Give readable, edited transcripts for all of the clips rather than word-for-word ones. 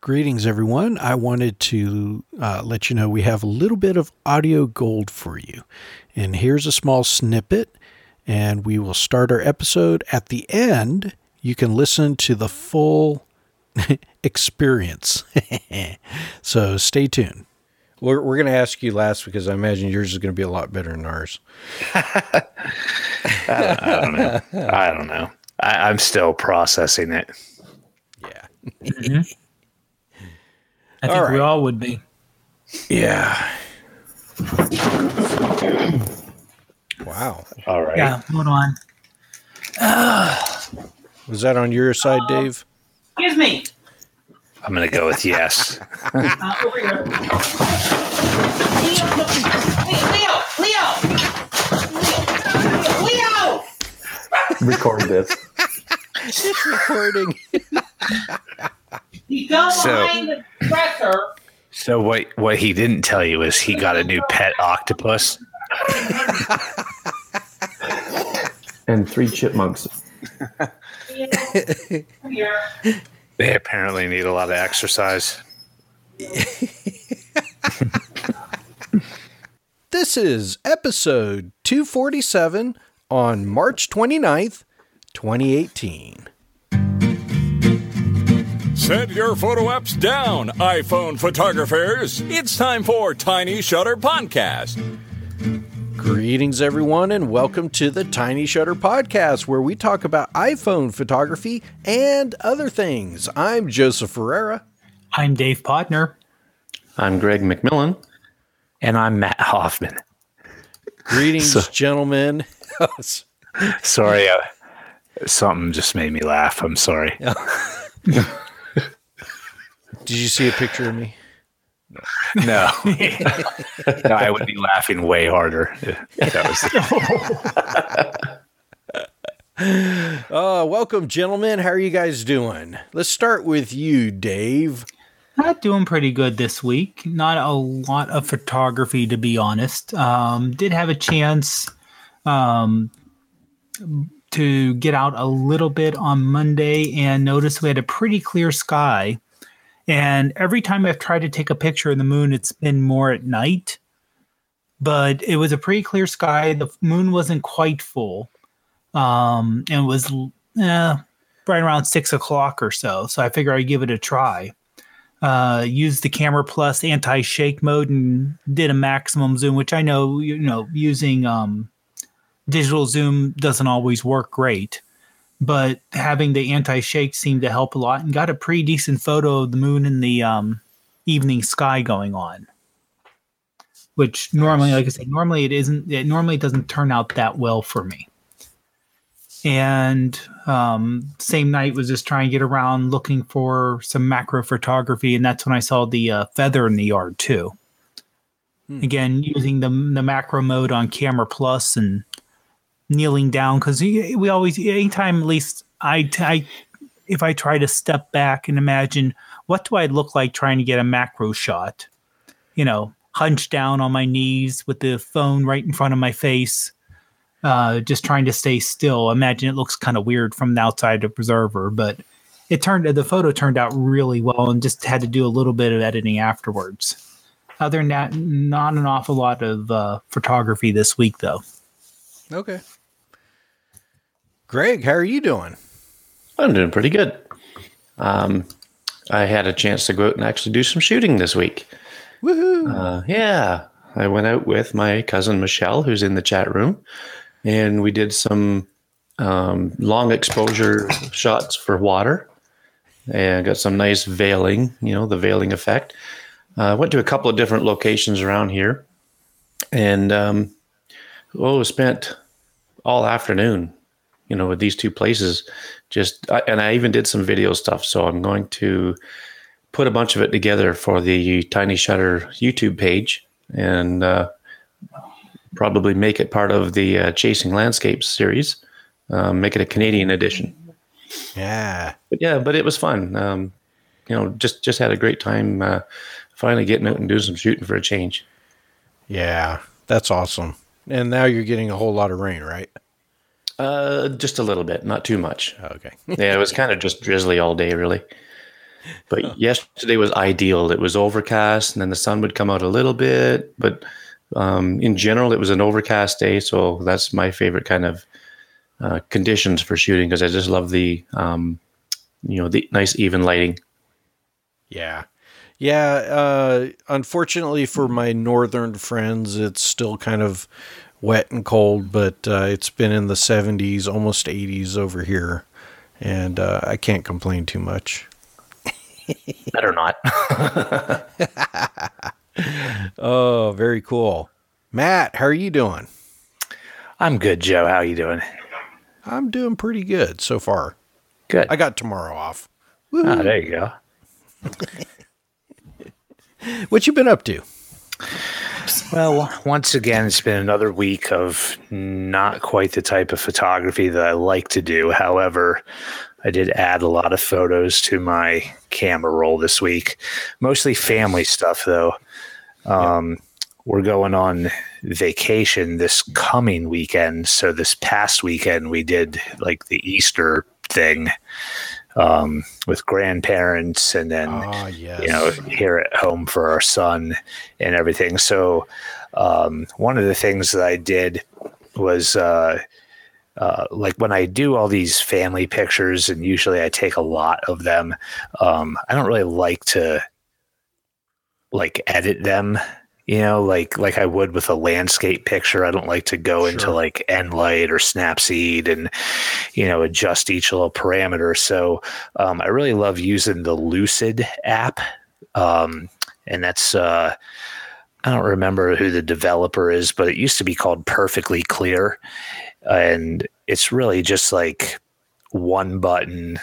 Greetings, everyone. I wanted to let you know we have a little bit of audio gold for you. And here's a small snippet, and we will start our episode. At the end, you can listen to the full experience. So stay tuned. We're going to ask you last because I imagine yours is going to be a lot better than ours. I don't know. I'm still processing it. Yeah. Mm-hmm. I think we all would be. Yeah. Wow. All right. Yeah, hold on. Was that on your side, Dave? Excuse me. I'm going to go with yes. Over here. Leo! Record this. It's recording. You go behind the dresser. So what he didn't tell you is he got a new pet octopus. And 3 chipmunks. Yeah. They apparently need a lot of exercise. This is episode 247 on March 29th, 2018. Set your photo apps down, iPhone photographers. It's time for Tiny Shutter Podcast. Greetings, everyone, and welcome to the Tiny Shutter Podcast, where we talk about iPhone photography and other things. I'm Joseph Ferreira. I'm Dave Potner. I'm Greg McMillan. And I'm Matt Hoffman. Greetings, gentlemen. Sorry, something just made me laugh. I'm sorry. Did you see a picture of me? No. No, I would be laughing way harder if that was welcome, gentlemen. How are you guys doing? Let's start with you, Dave. Not doing pretty good this week. Not a lot of photography, to be honest. Did have a chance to get out a little bit on Monday and notice we had a pretty clear sky. And every time I've tried to take a picture of the moon, it's been more at night. But it was a pretty clear sky. The moon wasn't quite full. And it was right around 6 o'clock or so. So I figured I'd give it a try. Used the Camera Plus anti-shake mode and did a maximum zoom, which I know, using digital zoom doesn't always work great. But having the anti-shake seemed to help a lot and got a pretty decent photo of the moon and the evening sky going on, which normally, like I said, it doesn't turn out that well for me. And same night was just trying to get around looking for some macro photography. And that's when I saw the feather in the yard too. Again, using the macro mode on Camera Plus and kneeling down, because we always, anytime, at least I if I try to step back and imagine what do I look like trying to get a macro shot, hunched down on my knees with the phone right in front of my face, just trying to stay still. Imagine it looks kind of weird from the outside observer, but the photo turned out really well and just had to do a little bit of editing afterwards. Other than that, not an awful lot of photography this week, though. Okay. Greg, how are you doing? I'm doing pretty good. I had a chance to go out and actually do some shooting this week. Woohoo! Yeah. I went out with my cousin Michelle, who's in the chat room, and we did some long exposure shots for water and got some nice veiling, the veiling effect. Went to a couple of different locations around here and spent all afternoon, with these two places. And I even did some video stuff. So I'm going to put a bunch of it together for the Tiny Shutter YouTube page and probably make it part of the Chasing Landscapes series, make it a Canadian edition. Yeah. But it was fun. Just had a great time finally getting out and doing some shooting for a change. Yeah, that's awesome. And now you're getting a whole lot of rain, right? Just a little bit, not too much. Okay. Yeah, it was kind of just drizzly all day, really. But yesterday was ideal. It was overcast, and then the sun would come out a little bit. But in general, it was an overcast day, so that's my favorite kind of conditions for shooting, because I just love the the nice even lighting. Yeah. Unfortunately for my northern friends, it's still kind of wet and cold, but it's been in the 70s, almost 80s over here, and I can't complain too much. Better not. Oh, very cool. Matt, how are you doing? I'm good, Joe. How are you doing? I'm doing pretty good so far. Good. I got tomorrow off. Woo-hoo. Oh, there you go. What you been up to? Well, once again, it's been another week of not quite the type of photography that I like to do. However, I did add a lot of photos to my camera roll this week, mostly family stuff, though. We're going on vacation this coming weekend. So this past weekend, we did like the Easter thing with grandparents, and then here at home for our son and everything. So one of the things that I did was like when I do all these family pictures, and usually I take a lot of them, I don't really like to like edit them, like I would with a landscape picture. I don't like to go into like Enlight or Snapseed and, adjust each little parameter. So I really love using the Lucid app. And that's, I don't remember who the developer is, but it used to be called Perfectly Clear. And it's really just like one button,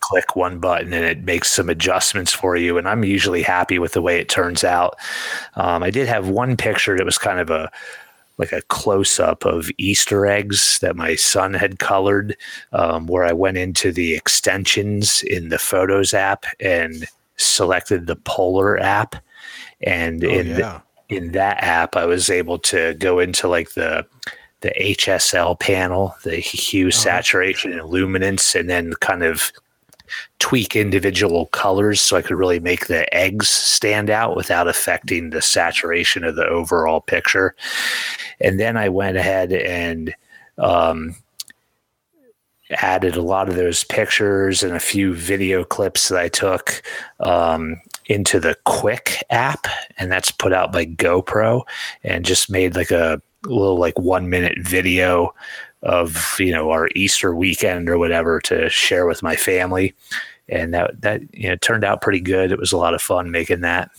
click one button, and it makes some adjustments for you. And I'm usually happy with the way it turns out. I did have one picture that was kind of a close up of Easter eggs that my son had colored, where I went into the extensions in the Photos app and selected the Polar app. And in that app, I was able to go into like the HSL panel, the hue, saturation, and luminance, and then kind of tweak individual colors so I could really make the eggs stand out without affecting the saturation of the overall picture. And then I went ahead and added a lot of those pictures and a few video clips that I took into the Quick app, and that's put out by GoPro, and just made like a little like 1 minute video of our Easter weekend or whatever to share with my family, and that turned out pretty good. It was a lot of fun making that.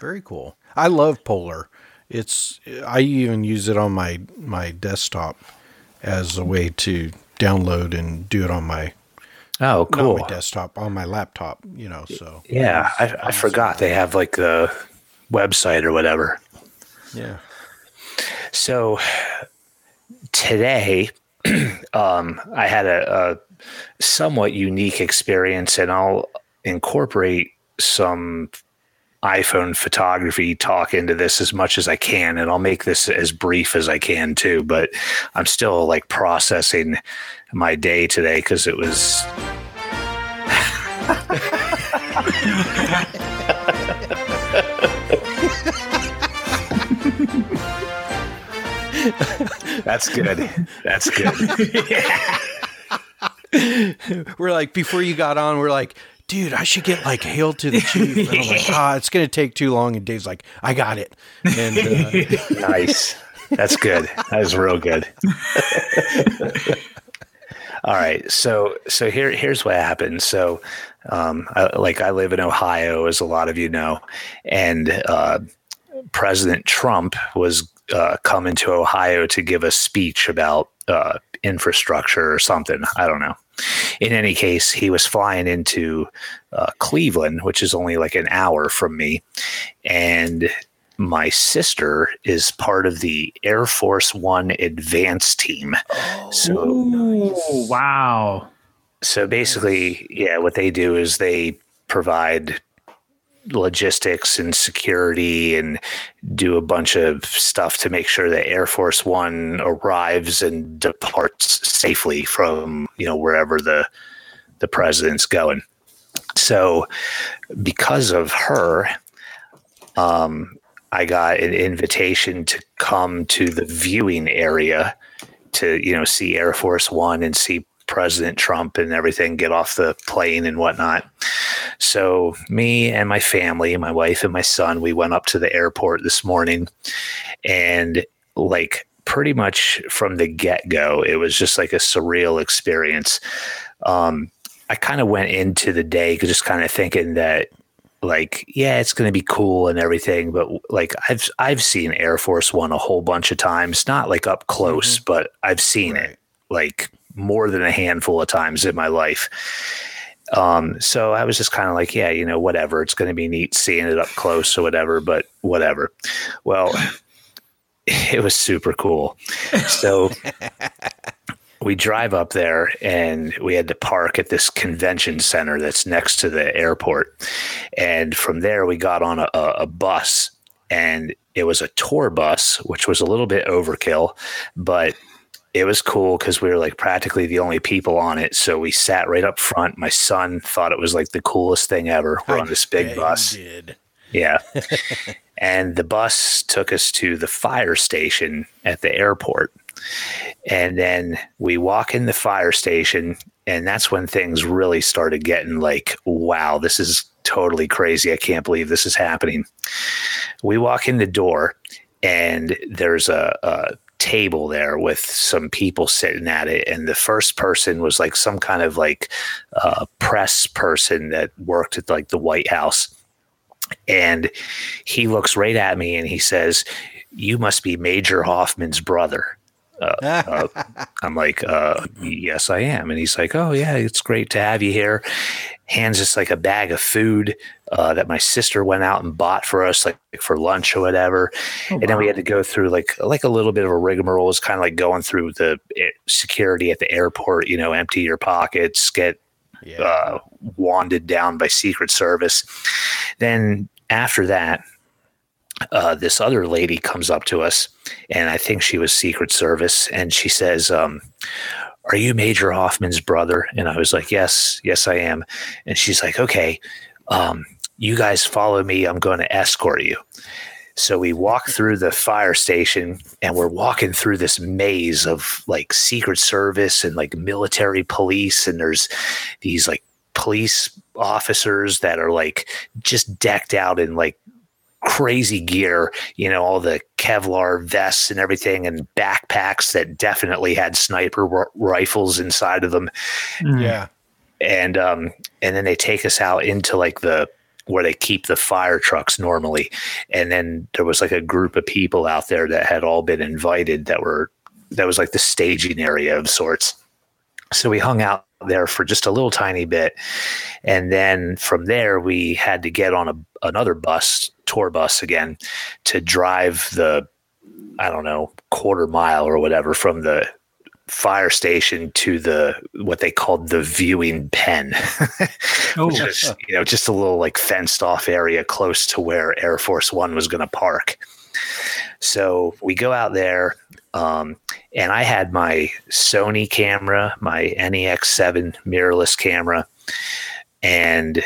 Very cool. I love Polar. I even use it on my desktop as a way to download and do it on my not my desktop, on my laptop. So yeah, I forgot they have like the website or whatever. Yeah. So today, I had a somewhat unique experience, and I'll incorporate some iPhone photography talk into this as much as I can, and I'll make this as brief as I can too, but I'm still like processing my day today because it was... That's good. Yeah. We're like, before you got on, we're like, dude, I should get like Hail to the Chief. And I'm like, it's going to take too long. And Dave's like, I got it. And, nice. That's good. That was real good. All right. So here's what happened. So, I live in Ohio, as a lot of you know, and President Trump was coming to Ohio to give a speech about infrastructure or something. I don't know. In any case, he was flying into Cleveland, which is only like an hour from me. And my sister is part of the Air Force One advance team. Oh, so, nice. Wow. So basically, what they do is they provide logistics and security and do a bunch of stuff to make sure that Air Force One arrives and departs safely from wherever the the president's going. So because of her, I got an invitation to come to the viewing area to, you know, see Air Force One and see President Trump and everything get off the plane and whatnot. So me and my family, my wife and my son, we went up to the airport this morning, and like pretty much from the get-go, it was just like a surreal experience. I kind of went into the day just kind of thinking that, like, yeah, it's going to be cool and everything, but like I've seen Air Force One a whole bunch of times, not like up close, mm-hmm. but I've seen it like more than a handful of times in my life. So I was just kind of like, yeah, you know, whatever, it's going to be neat seeing it up close or whatever, but whatever. Well, it was super cool. So we drive up there, and we had to park at this convention center that's next to the airport. And from there, we got on a bus, and it was a tour bus, which was a little bit overkill, but it was cool because we were like practically the only people on it. So we sat right up front. My son thought it was like the coolest thing ever. We're on this big bus. Yeah. And the bus took us to the fire station at the airport. And then we walk in the fire station, and that's when things really started getting like, wow, this is totally crazy. I can't believe this is happening. We walk in the door, and there's a table there with some people sitting at it, and the first person was like some kind of like press person that worked at like the White House, and he looks right at me and he says, "You must be Major Hoffman's brother." I'm like, "Yes, I am." And he's like, "Oh yeah, it's great to have you here." Hands us like a bag of food that my sister went out and bought for us, like for lunch or whatever. Oh, and then we had to go through like a little bit of a rigmarole. It was kind of like going through the security at the airport, you know, empty your pockets, get wanded down by Secret Service. Then after that, this other lady comes up to us, and I think she was Secret Service, and she says, "Are you Major Hoffman's brother?" And I was like, yes, I am. And she's like, "Okay, you guys follow me. I'm going to escort you." So we walk through the fire station, and we're walking through this maze of like Secret Service and like military police. And there's these like police officers that are like just decked out in like crazy gear, you know, all the Kevlar vests and everything, and backpacks that definitely had sniper rifles inside of them. Yeah. And then they take us out into like the, where they keep the fire trucks normally. And then there was like a group of people out there that had all been invited that was like the staging area of sorts. So we hung out there for just a little tiny bit. And then from there, we had to get on another bus, tour bus again, to drive the, I don't know, quarter mile or whatever from the fire station to what they called the viewing pen, which is, you know, just a little like fenced off area close to where Air Force One was going to park. So we go out there, and I had my Sony camera, my NEX7 mirrorless camera, and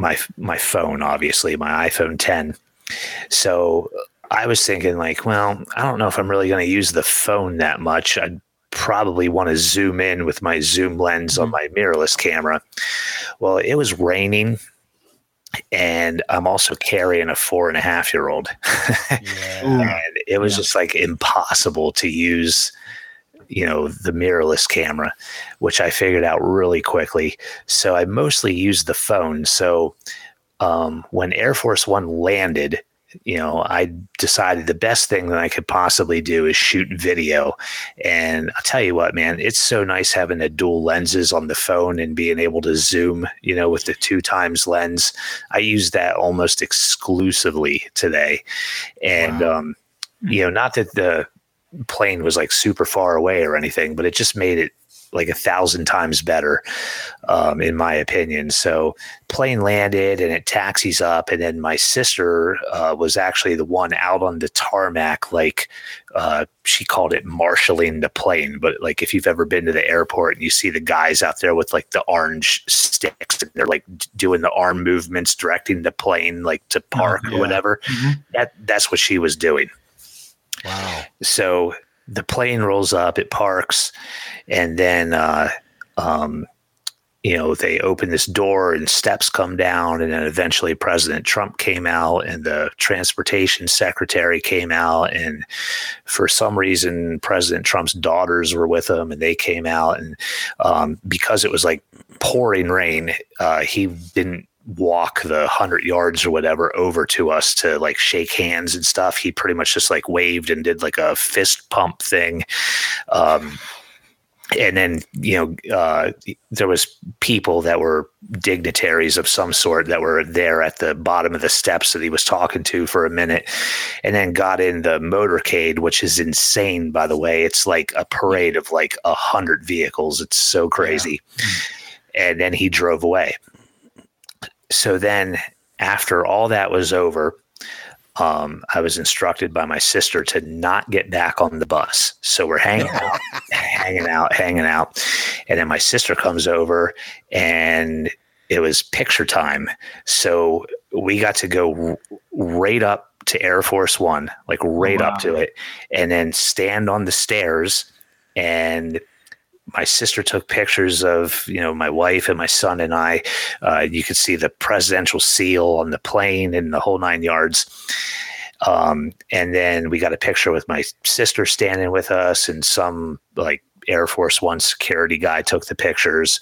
my phone, obviously, my iPhone 10. So I was thinking like, well, I don't know if I'm really going to use the phone that much. I'd probably want to zoom in with my zoom lens on my mirrorless camera. Well, it was raining, and I'm also carrying a 4.5-year-old. And it was just like impossible to use, you know, the mirrorless camera, which I figured out really quickly. So I mostly used the phone. So when Air Force One landed, you know, I decided the best thing that I could possibly do is shoot video. And I'll tell you what, man, it's so nice having the dual lenses on the phone and being able to zoom, you know, with the 2x lens. I use that almost exclusively today. And, you know, not that the plane was like super far away or anything, but it just made it like 1,000 times better, in my opinion. So plane landed and it taxis up. And then my sister was actually the one out on the tarmac, like she called it marshaling the plane. But like, if you've ever been to the airport and you see the guys out there with like the orange sticks and they're like doing the arm movements, directing the plane, like to park or whatever, that's what she was doing. Wow. So the plane rolls up, it parks, and then, you know, they open this door and steps come down, and then eventually President Trump came out and the transportation secretary came out, and for some reason, President Trump's daughters were with him and they came out, and because it was like pouring rain, he didn't walk the 100 yards or whatever over to us to like shake hands and stuff. He pretty much just like waved and did like a fist pump thing. And then, you know, there was people that were dignitaries of some sort that were there at the bottom of the steps that he was talking to for a minute, and then got in the motorcade, which is insane, by the way. It's like a parade of like 100 vehicles. It's so crazy. Yeah. And then he drove away. So then after all that was over, I was instructed by my sister to not get back on the bus. So we're hanging out, hanging out. And then my sister comes over and it was picture time. So we got to go right up to Air Force One, like right up to it, and then stand on the stairs. And my sister took pictures of, you know, my wife and my son and I. You could see the presidential seal on the plane and the whole 9 yards. And then we got a picture with my sister standing with us, and some like Air Force One security guy took the pictures.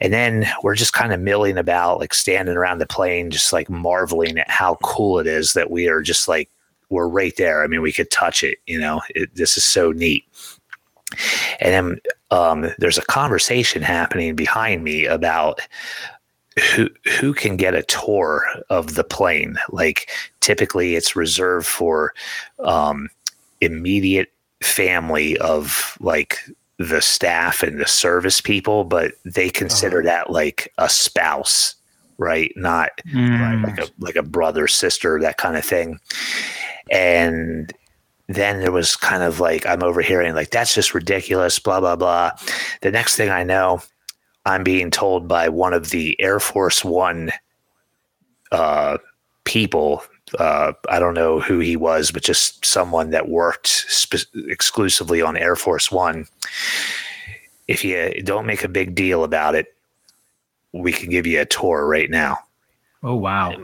And then we're just kind of milling about, like standing around the plane, just like marveling at how cool it is that we are just like, we're right there. I mean, we could touch it, you know, this is so neat. And then there's a conversation happening behind me about who can get a tour of the plane. Like typically it's reserved for immediate family of like the staff and the service people, but they consider that like a spouse, right? Not like a brother, sister, that kind of thing. And then there was kind of like, I'm overhearing like, that's just ridiculous, blah, blah, blah. The next thing I know, I'm being told by one of the Air Force One people, I don't know who he was, but just someone that worked exclusively on Air Force One. If you don't make a big deal about it, we can give you a tour right now. Oh, wow.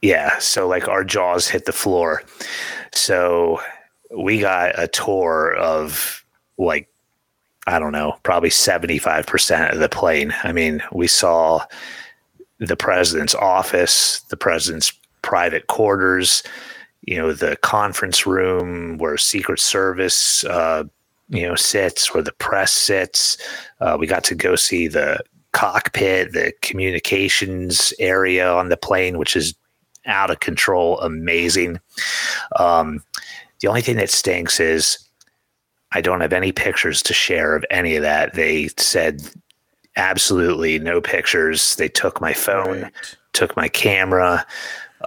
Yeah. So like our jaws hit the floor. So we got a tour of like, I don't know, probably 75% of the plane. I mean, we saw the president's office, the president's private quarters, you know, the conference room where Secret Service, you know, sits, where the press sits. We got to go see the cockpit, the communications area on the plane, which is out of control, amazing. The only thing that stinks is I don't have any pictures to share of any of that. They said absolutely no pictures. They took my phone, took my camera,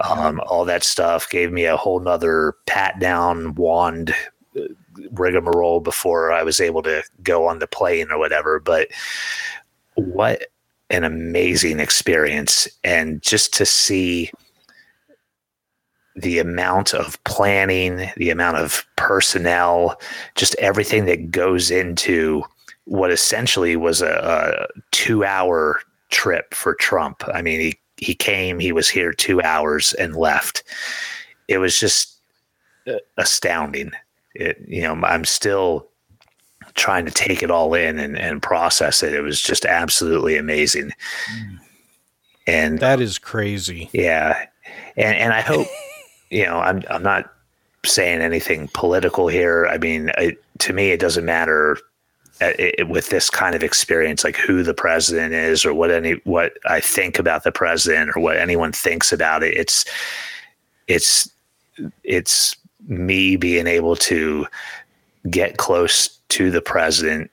all that stuff, gave me a whole nother pat down wand rigmarole before I was able to go on the plane or whatever. But what an amazing experience. And just to see the amount of planning, the amount of personnel, just everything that goes into what essentially was a 2-hour trip for Trump. I mean, he came, he was here 2 hours and left. It was just astounding. You know, I'm still trying to take it all in and process it. It was just absolutely amazing. And that is crazy. Yeah. And I hope... You know, I'm not saying anything political here. I mean, to me, it doesn't matter with this kind of experience, like who the president is or what I think about the president or what anyone thinks about it. It's me being able to get close to the president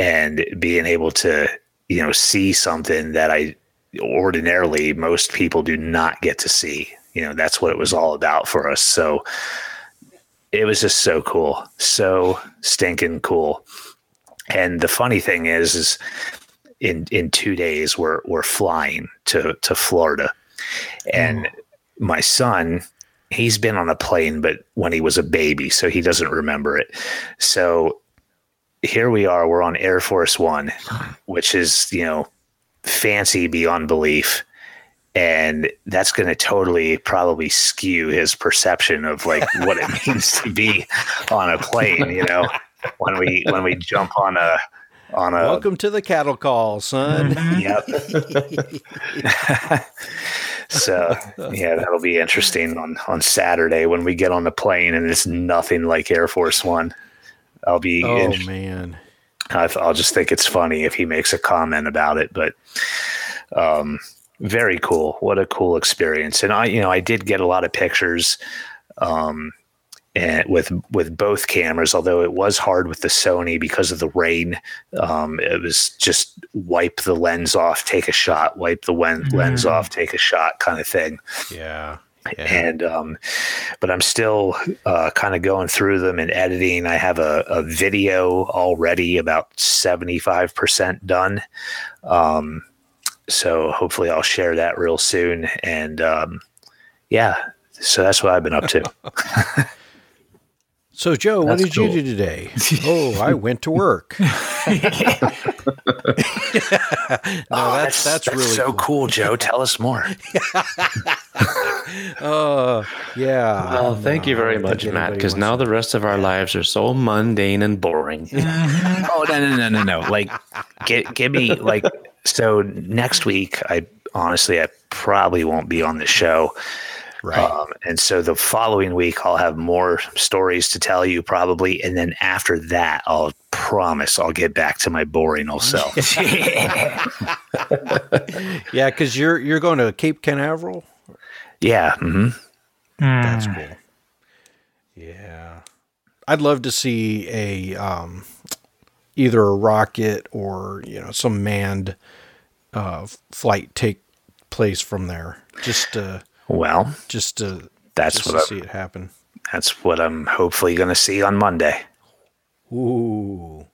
and being able to, you know, see something that I ordinarily most people do not get to see. You know, that's what it was all about for us. So it was just so cool, so stinking cool. And the funny thing is in 2 days we're flying to Florida, and my son, he's been on a plane, but when he was a baby, so he doesn't remember it. So here we are, we're on Air Force One, which is, you know, fancy beyond belief. And that's going to totally probably skew his perception of like what it means to be on a plane, you know, when we jump on a welcome to the cattle call, son. Yep. So yeah, that'll be interesting on Saturday when we get on the plane and it's nothing like Air Force One. I'll be, oh man, I'll just think it's funny if he makes a comment about it, but, very cool. What a cool experience. And I did get a lot of pictures, and with both cameras, although it was hard with the Sony because of the rain. It was just wipe the lens off, take a shot, wipe the lens off, take a shot kind of thing. Yeah. And, but I'm still, kind of going through them and editing. I have a video already about 75% done. So hopefully I'll share that real soon. And, yeah, so that's what I've been up to. So, Joe, that's what did you do today? Oh, I went to work. That's really so cool, Joe. Tell us more. Yeah. Well, thank you very much, Matt, because now the rest of our lives are so mundane and boring. Oh, no. Like, give me, like, so next week, I probably won't be on the show. Right. And so the following week, I'll have more stories to tell you probably. And then after that, I'll promise I'll get back to my boring old self. Yeah, because you're going to Cape Canaveral? Yeah. Mm-hmm. That's cool. Yeah. I'd love to see a either a rocket or, you know, some manned flight take place from there. Just to see it happen. That's what I'm hopefully going to see on Monday. Ooh.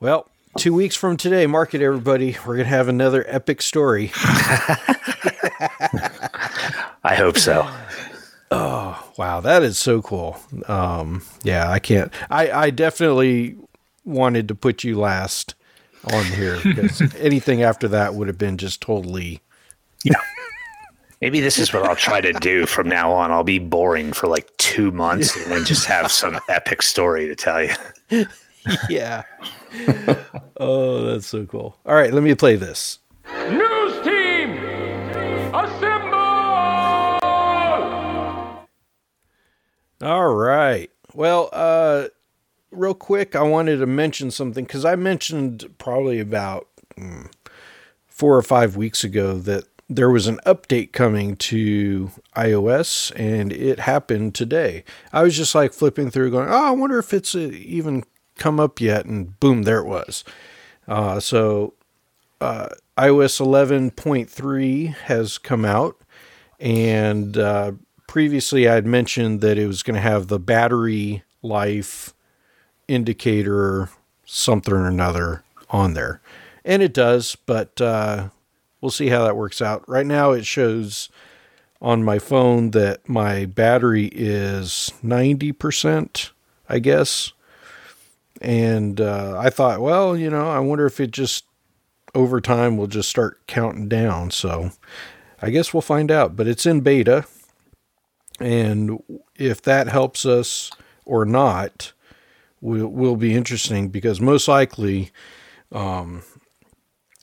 Well, 2 weeks from today, mark it, everybody. We're going to have another epic story. I hope so. Oh, wow. That is so cool. Yeah, I can't. I definitely wanted to put you last on here because anything after that would have been just totally. Yeah. Maybe this is what I'll try to do from now on. I'll be boring for like 2 months and then just have some epic story to tell you. Yeah. Oh, that's so cool. All right, let me play this. News team, assemble! All right. Well, real quick, I wanted to mention something because I mentioned probably about 4 or 5 weeks ago that there was an update coming to iOS, and it happened today. I was just like flipping through going, oh, I wonder if it's even come up yet. And boom, there it was. So iOS 11.3 has come out. And previously I had mentioned that it was going to have the battery life indicator, something or another on there. And it does, but we'll see how that works out. Right now it shows on my phone that my battery is 90%, I guess. And I thought, well, you know, I wonder if it just over time will just start counting down. So I guess we'll find out. But it's in beta. And if that helps us or not will be interesting because most likely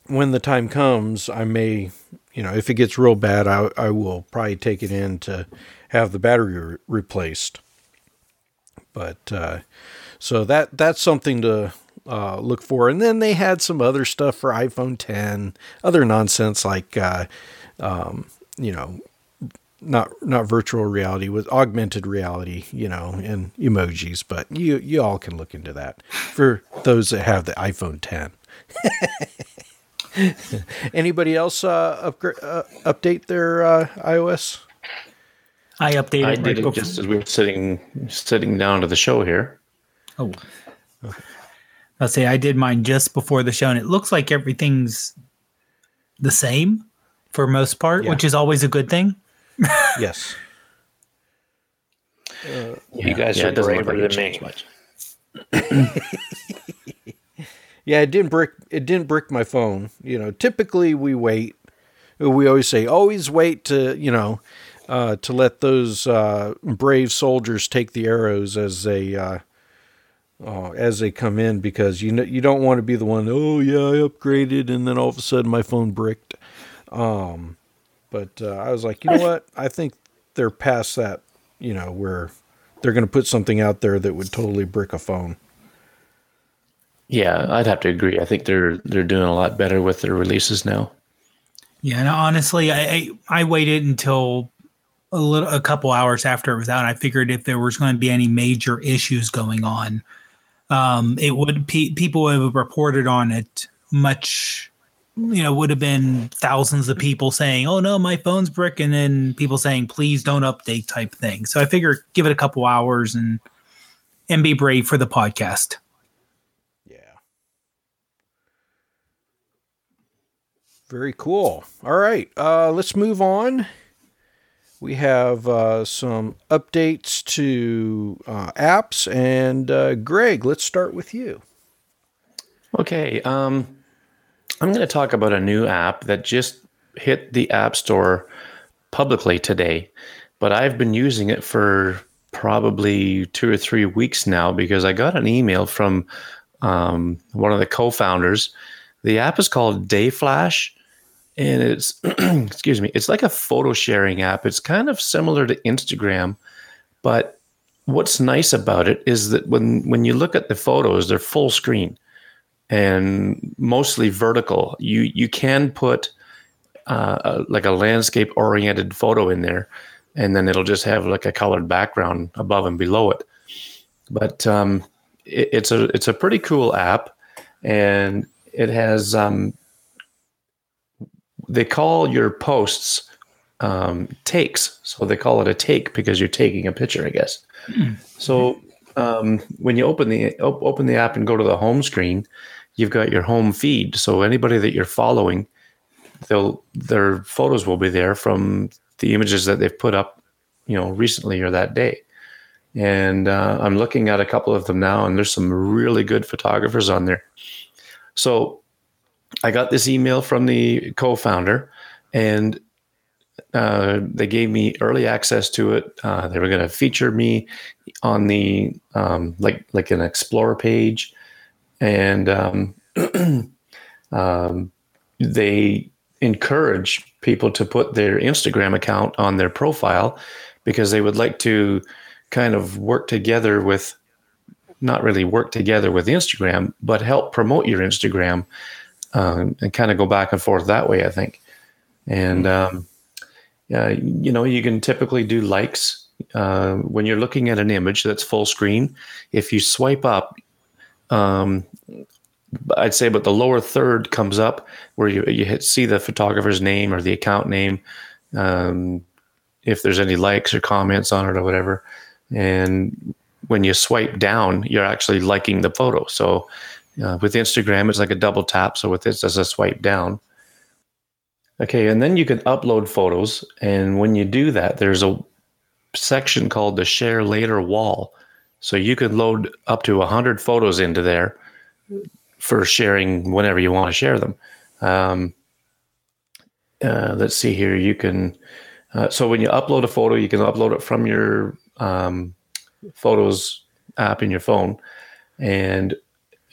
when the time comes, I may, you know, if it gets real bad, I will probably take it in to have the battery replaced. But, so that's something to, look for. And then they had some other stuff for iPhone 10, other nonsense, like, you know, not virtual reality, with augmented reality, you know, and emojis. But you all can look into that for those that have the iPhone 10. Anybody else update their iOS? I did it just as we were sitting down to the show here. Oh, okay. I'll say I did mine just before the show, and it looks like everything's the same for most part, which is always a good thing. Yes. You guys are braver than me. Yeah, it didn't brick my phone. You know, typically we wait. We always say always wait to, you know, to let those brave soldiers take the arrows as they come in, because you know you don't want to be the one. Oh yeah, I upgraded, and then all of a sudden my phone bricked. But I was like, you know what? I think they're past that. You know, where they're going to put something out there that would totally brick a phone. Yeah, I'd have to agree. I think they're doing a lot better with their releases now. Yeah, and honestly, I waited until a couple hours after it was out. I figured if there was going to be any major issues going on, it would people would have reported on it much. You know, would have been thousands of people saying, "Oh no, my phone's brick," and then people saying, "Please don't update," type thing. So I figured give it a couple hours and be brave for the podcast. Very cool. All right, let's move on. We have some updates to apps, and Greg, let's start with you. Okay, I'm going to talk about a new app that just hit the App Store publicly today, but I've been using it for probably 2 or 3 weeks now because I got an email from one of the co-founders. The app is called Dayflash. And it's, excuse me, it's like a photo sharing app. It's kind of similar to Instagram, but what's nice about it is that when you look at the photos, they're full screen and mostly vertical. You can put like a landscape-oriented photo in there, and then it'll just have like a colored background above and below it. But it's a pretty cool app, and it has... they call your posts takes. So they call it a take because you're taking a picture, I guess. Mm. So when you open the app and go to the home screen, you've got your home feed. So anybody that you're following, their photos will be there from the images that they've put up, you know, recently or that day. And I'm looking at a couple of them now, and there's some really good photographers on there. So I got this email from the co-founder, and they gave me early access to it. They were going to feature me on the like an Explore page, and they encourage people to put their Instagram account on their profile because they would like to kind of not really work together with Instagram, but help promote your Instagram. And kind of go back and forth that way, I think. And, you know, you can typically do likes. When you're looking at an image that's full screen, if you swipe up, I'd say about the lower third comes up where you see the photographer's name or the account name, if there's any likes or comments on it or whatever. And when you swipe down, you're actually liking the photo. So, with Instagram, it's like a double tap. So with this, as a swipe down. Okay, and then you can upload photos. And when you do that, there's a section called the Share Later wall. So you could load up to 100 photos into there for sharing whenever you want to share them. Let's see here. You can. So when you upload a photo, you can upload it from your Photos app in your phone, and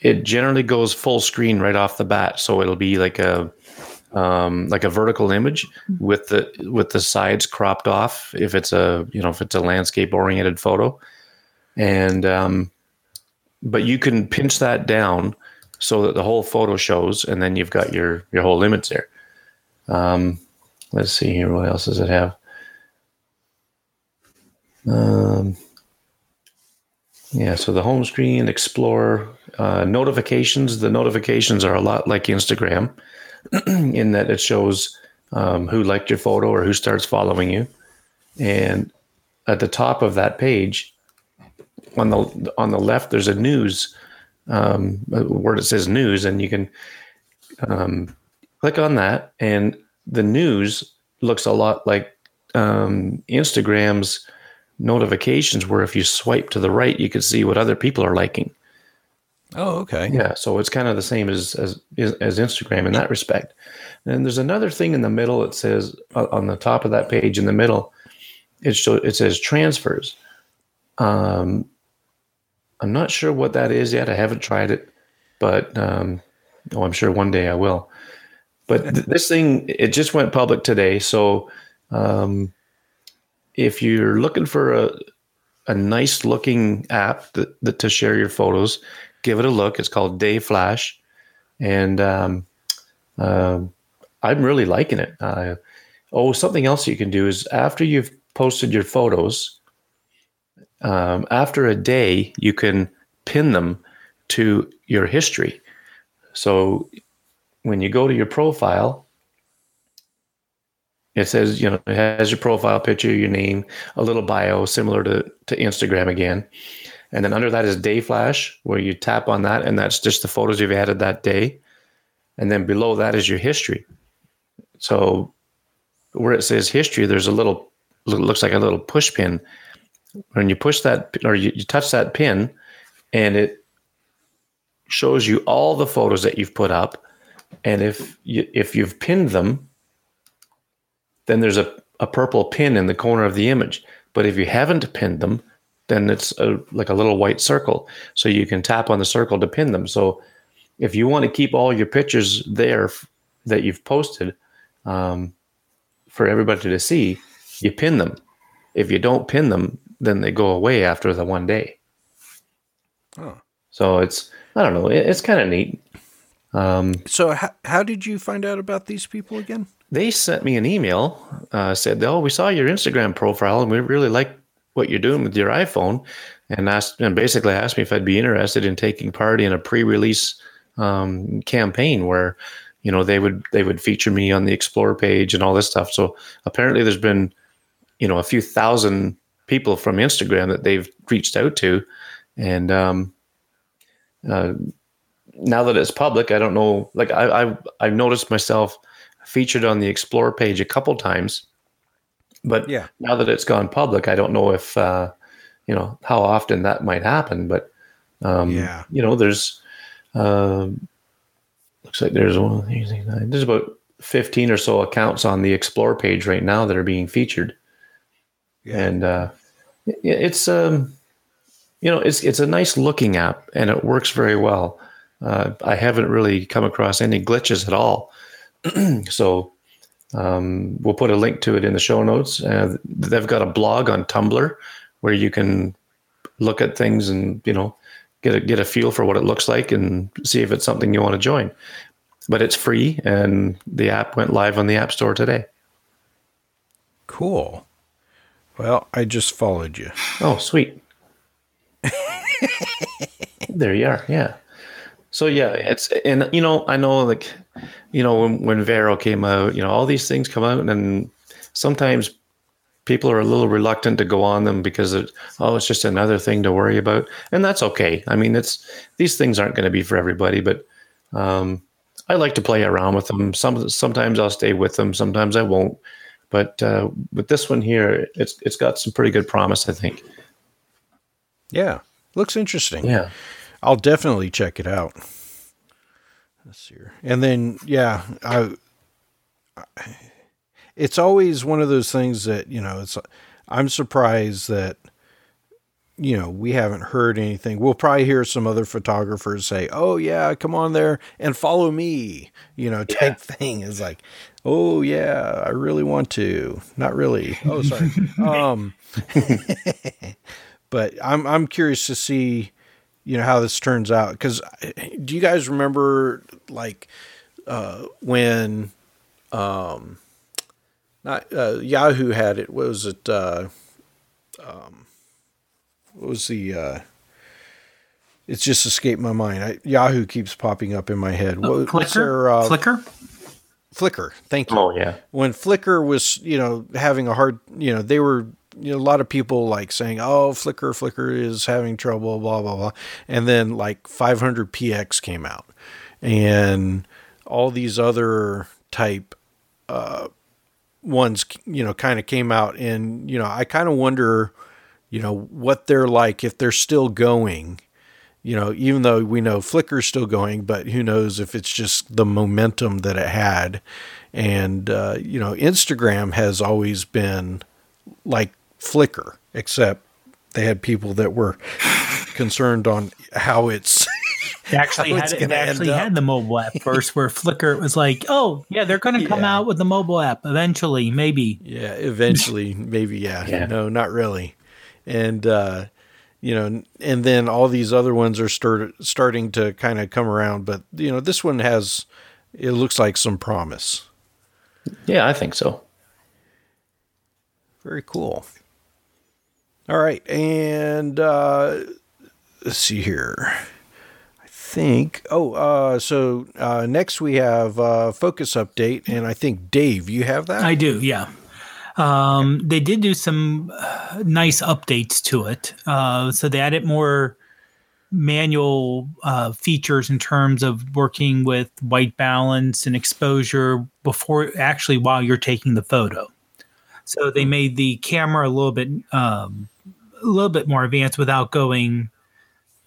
it generally goes full screen right off the bat, so it'll be like a vertical image with the sides cropped off if it's a landscape oriented photo, and but you can pinch that down so that the whole photo shows, and then you've got your whole image there. Let's see here, what else does it have? Yeah, so the home screen, Explorer, notifications. The notifications are a lot like Instagram in that it shows who liked your photo or who starts following you. And at the top of that page, on the left, there's a news where it says news, and you can click on that. And the news looks a lot like Instagram's notifications, where if you swipe to the right, you can see what other people are liking. Oh, okay. Yeah, so it's kind of the same as Instagram in that respect. And there's another thing in the middle. It says on the top of that page in the middle, it says transfers. I'm not sure what that is yet. I haven't tried it, but I'm sure one day I will. But this thing, it just went public today. So if you're looking for a nice looking app to share your photos, give it a look. It's called Dayflash, and I'm really liking it. Something else you can do is after you've posted your photos, after a day, you can pin them to your history. So when you go to your profile, it says, it has your profile picture, your name, a little bio similar to Instagram again. And then under that is Dayflash, where you tap on that, and that's just the photos you've added that day. And then below that is your history. So where it says history, there's looks like a little push pin. When you push that, or you touch that pin, and it shows you all the photos that you've put up. And if you've pinned them, then there's a purple pin in the corner of the image. But if you haven't pinned them, then it's like a little white circle. So you can tap on the circle to pin them. So if you want to keep all your pictures there that you've posted for everybody to see, you pin them. If you don't pin them, then they go away after the one day. Oh. So it's kind of neat. So how did you find out about these people again? They sent me an email, said, we saw your Instagram profile and we really like what you're doing with your iPhone, and basically asked me if I'd be interested in taking part in a pre-release campaign where, they would feature me on the Explorer page and all this stuff. So apparently there's been, a few thousand people from Instagram that they've reached out to. And now that it's public, I don't know, like I've noticed myself featured on the Explorer page a couple times, but yeah, now that it's gone public, I don't know if, how often that might happen, but, there's, looks like there's one, there's about 15 or so accounts on the Explorer page right now that are being featured. Yeah. And, it's, it's a nice looking app and it works very well. I haven't really come across any glitches at all. So we'll put a link to it in the show notes. They've got a blog on Tumblr where you can look at things and, get a feel for what it looks like and see if it's something you want to join. But it's free, and the app went live on the App Store today. Cool. Well, I just followed you. Oh, sweet. There you are. Yeah. So yeah, I know, like, when Vero came out, all these things come out, and sometimes people are a little reluctant to go on them because it's just another thing to worry about, and that's okay. I mean, these things aren't going to be for everybody, but I like to play around with them. Sometimes I'll stay with them, sometimes I won't. But with this one here, it's got some pretty good promise, I think. Yeah, looks interesting. Yeah. I'll definitely check it out. Let's see here. And then, it's always one of those things that, I'm surprised that, we haven't heard anything. We'll probably hear some other photographers say, oh yeah, come on there and follow me, type thing. It's like, oh yeah, I really want to. Not really. Oh, sorry. But I'm curious to see, how this turns out, because do you guys remember when Yahoo had it? What was it? what was the, it's just escaped my mind. Yahoo keeps popping up in my head. Flickr. Thank you. Oh yeah. When Flickr was, having a hard, they were, a lot of people like saying, oh, Flickr is having trouble, blah, blah, blah. And then like 500px came out and all these other type, ones, kind of came out and, I kind of wonder, what they're like, if they're still going, even though we know Flickr's still going, but who knows if it's just the momentum that it had. And, Instagram has always been like Flickr, except they had people that were concerned on how it's They actually had the mobile app first, where Flickr was like, oh, yeah, they're going to come out with the mobile app eventually, maybe. Yeah, eventually, maybe, yeah. No, not really. And, and then all these other ones are starting to kind of come around. But, this one has, it looks like some promise. Yeah, I think so. Very cool. All right. And let's see here. Next we have Focus update, and I think Dave, you have that? I do, yeah. They did do some nice updates to it. So they added more manual features in terms of working with white balance and exposure while you're taking the photo. So they made the camera a little bit more advanced without going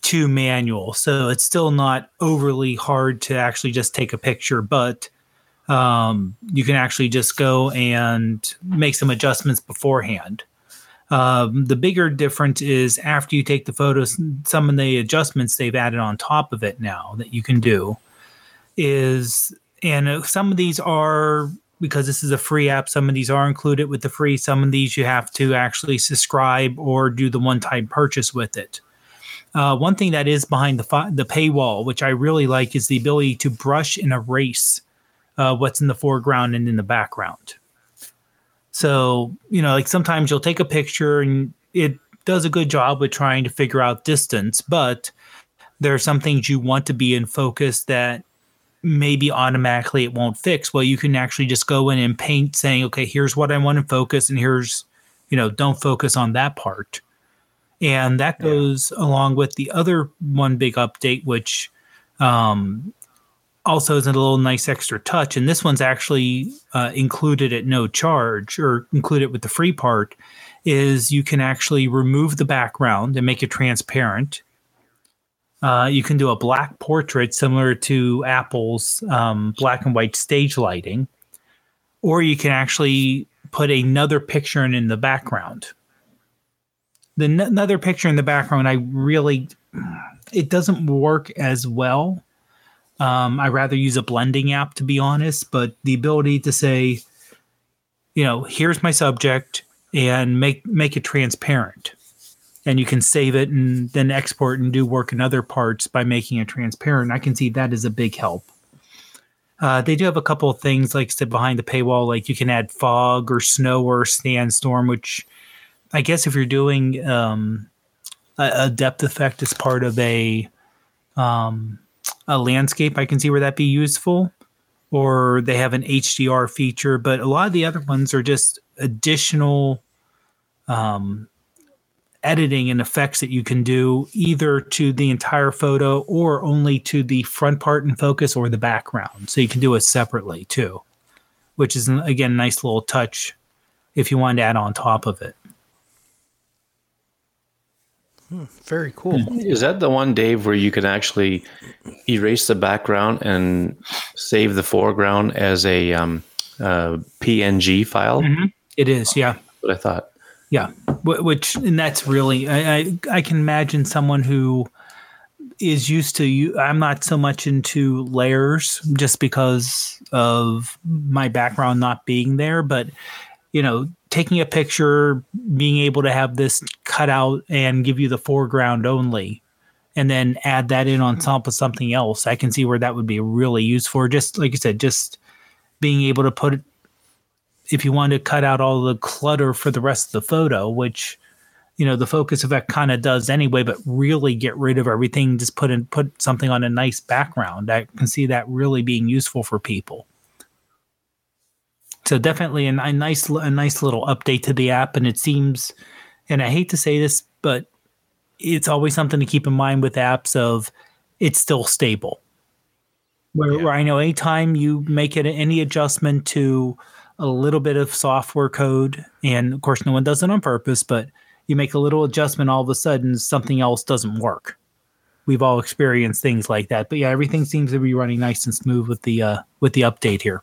to manual, so it's still not overly hard to actually just take a picture, but you can actually just go and make some adjustments beforehand. The bigger difference is after you take the photos, some of the adjustments they've added on top of it now that you can do is, and some of these are, because this is a free app, some of these are included with the free, some of these you have to actually subscribe or do the one-time purchase with it. One thing that is behind the paywall, which I really like, is the ability to brush and erase what's in the foreground and in the background. So, sometimes you'll take a picture and it does a good job with trying to figure out distance, but there are some things you want to be in focus that maybe automatically it won't fix. Well, you can actually just go in and paint saying, okay, here's what I want to focus and here's, don't focus on that part. And that goes along with the other one big update, which also is a little nice extra touch. And this one's actually included at no charge, or included with the free part, is you can actually remove the background and make it transparent. You can do a black portrait similar to Apple's black and white stage lighting, or you can actually put another picture in the background. Another picture in the background, it doesn't work as well. I rather use a blending app, to be honest, but the ability to say, here's my subject and make it transparent. And you can save it and then export and do work in other parts by making it transparent. I can see that as a big help. They do have a couple of things, like I said, behind the paywall, like you can add fog or snow or sandstorm, which I guess if you're doing a depth effect as part of a landscape, I can see where that'd be useful. Or they have an HDR feature, but a lot of the other ones are just additional editing and effects that you can do either to the entire photo or only to the front part in focus or the background. So you can do it separately too, which is, again, a nice little touch if you wanted to add on top of it. Very cool. Is that the one, Dave, where you can actually erase the background and save the foreground as a PNG file? Mm-hmm. It is, yeah. That's what I thought. Yeah, and that's really, I can imagine someone who is used to, I'm not so much into layers just because of my background not being there, but, taking a picture, being able to have this cut out and give you the foreground only, and then add that in on top of something else, I can see where that would be really useful. Just like you said, just being able to put, if you want to cut out all the clutter for the rest of the photo, which you know, the focus effect kind of does anyway, but really get rid of everything, just put something on a nice background. I can see that really being useful for people. So definitely a nice little update to the app. And it seems, and I hate to say this, but it's always something to keep in mind with apps of it's still stable. Where I know anytime you make it any adjustment to a little bit of software code, and of course no one does it on purpose, but you make a little adjustment, all of a sudden something else doesn't work. We've all experienced things like that. But yeah, everything seems to be running nice and smooth with the update here.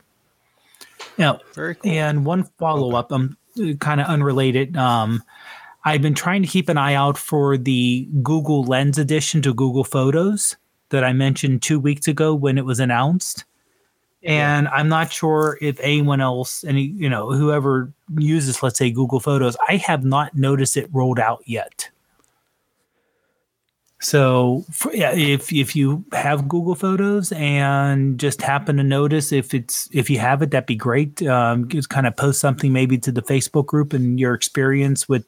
Now, very cool. And one follow-up, kind of unrelated. I've been trying to keep an eye out for the Google Lens addition to Google Photos that I mentioned 2 weeks ago when it was announced. And I'm not sure if anyone else, whoever uses, let's say, Google Photos, I have not noticed it rolled out yet. So if you have Google Photos and just happen to notice if you have it, that'd be great. Just kind of post something maybe to the Facebook group and your experience with,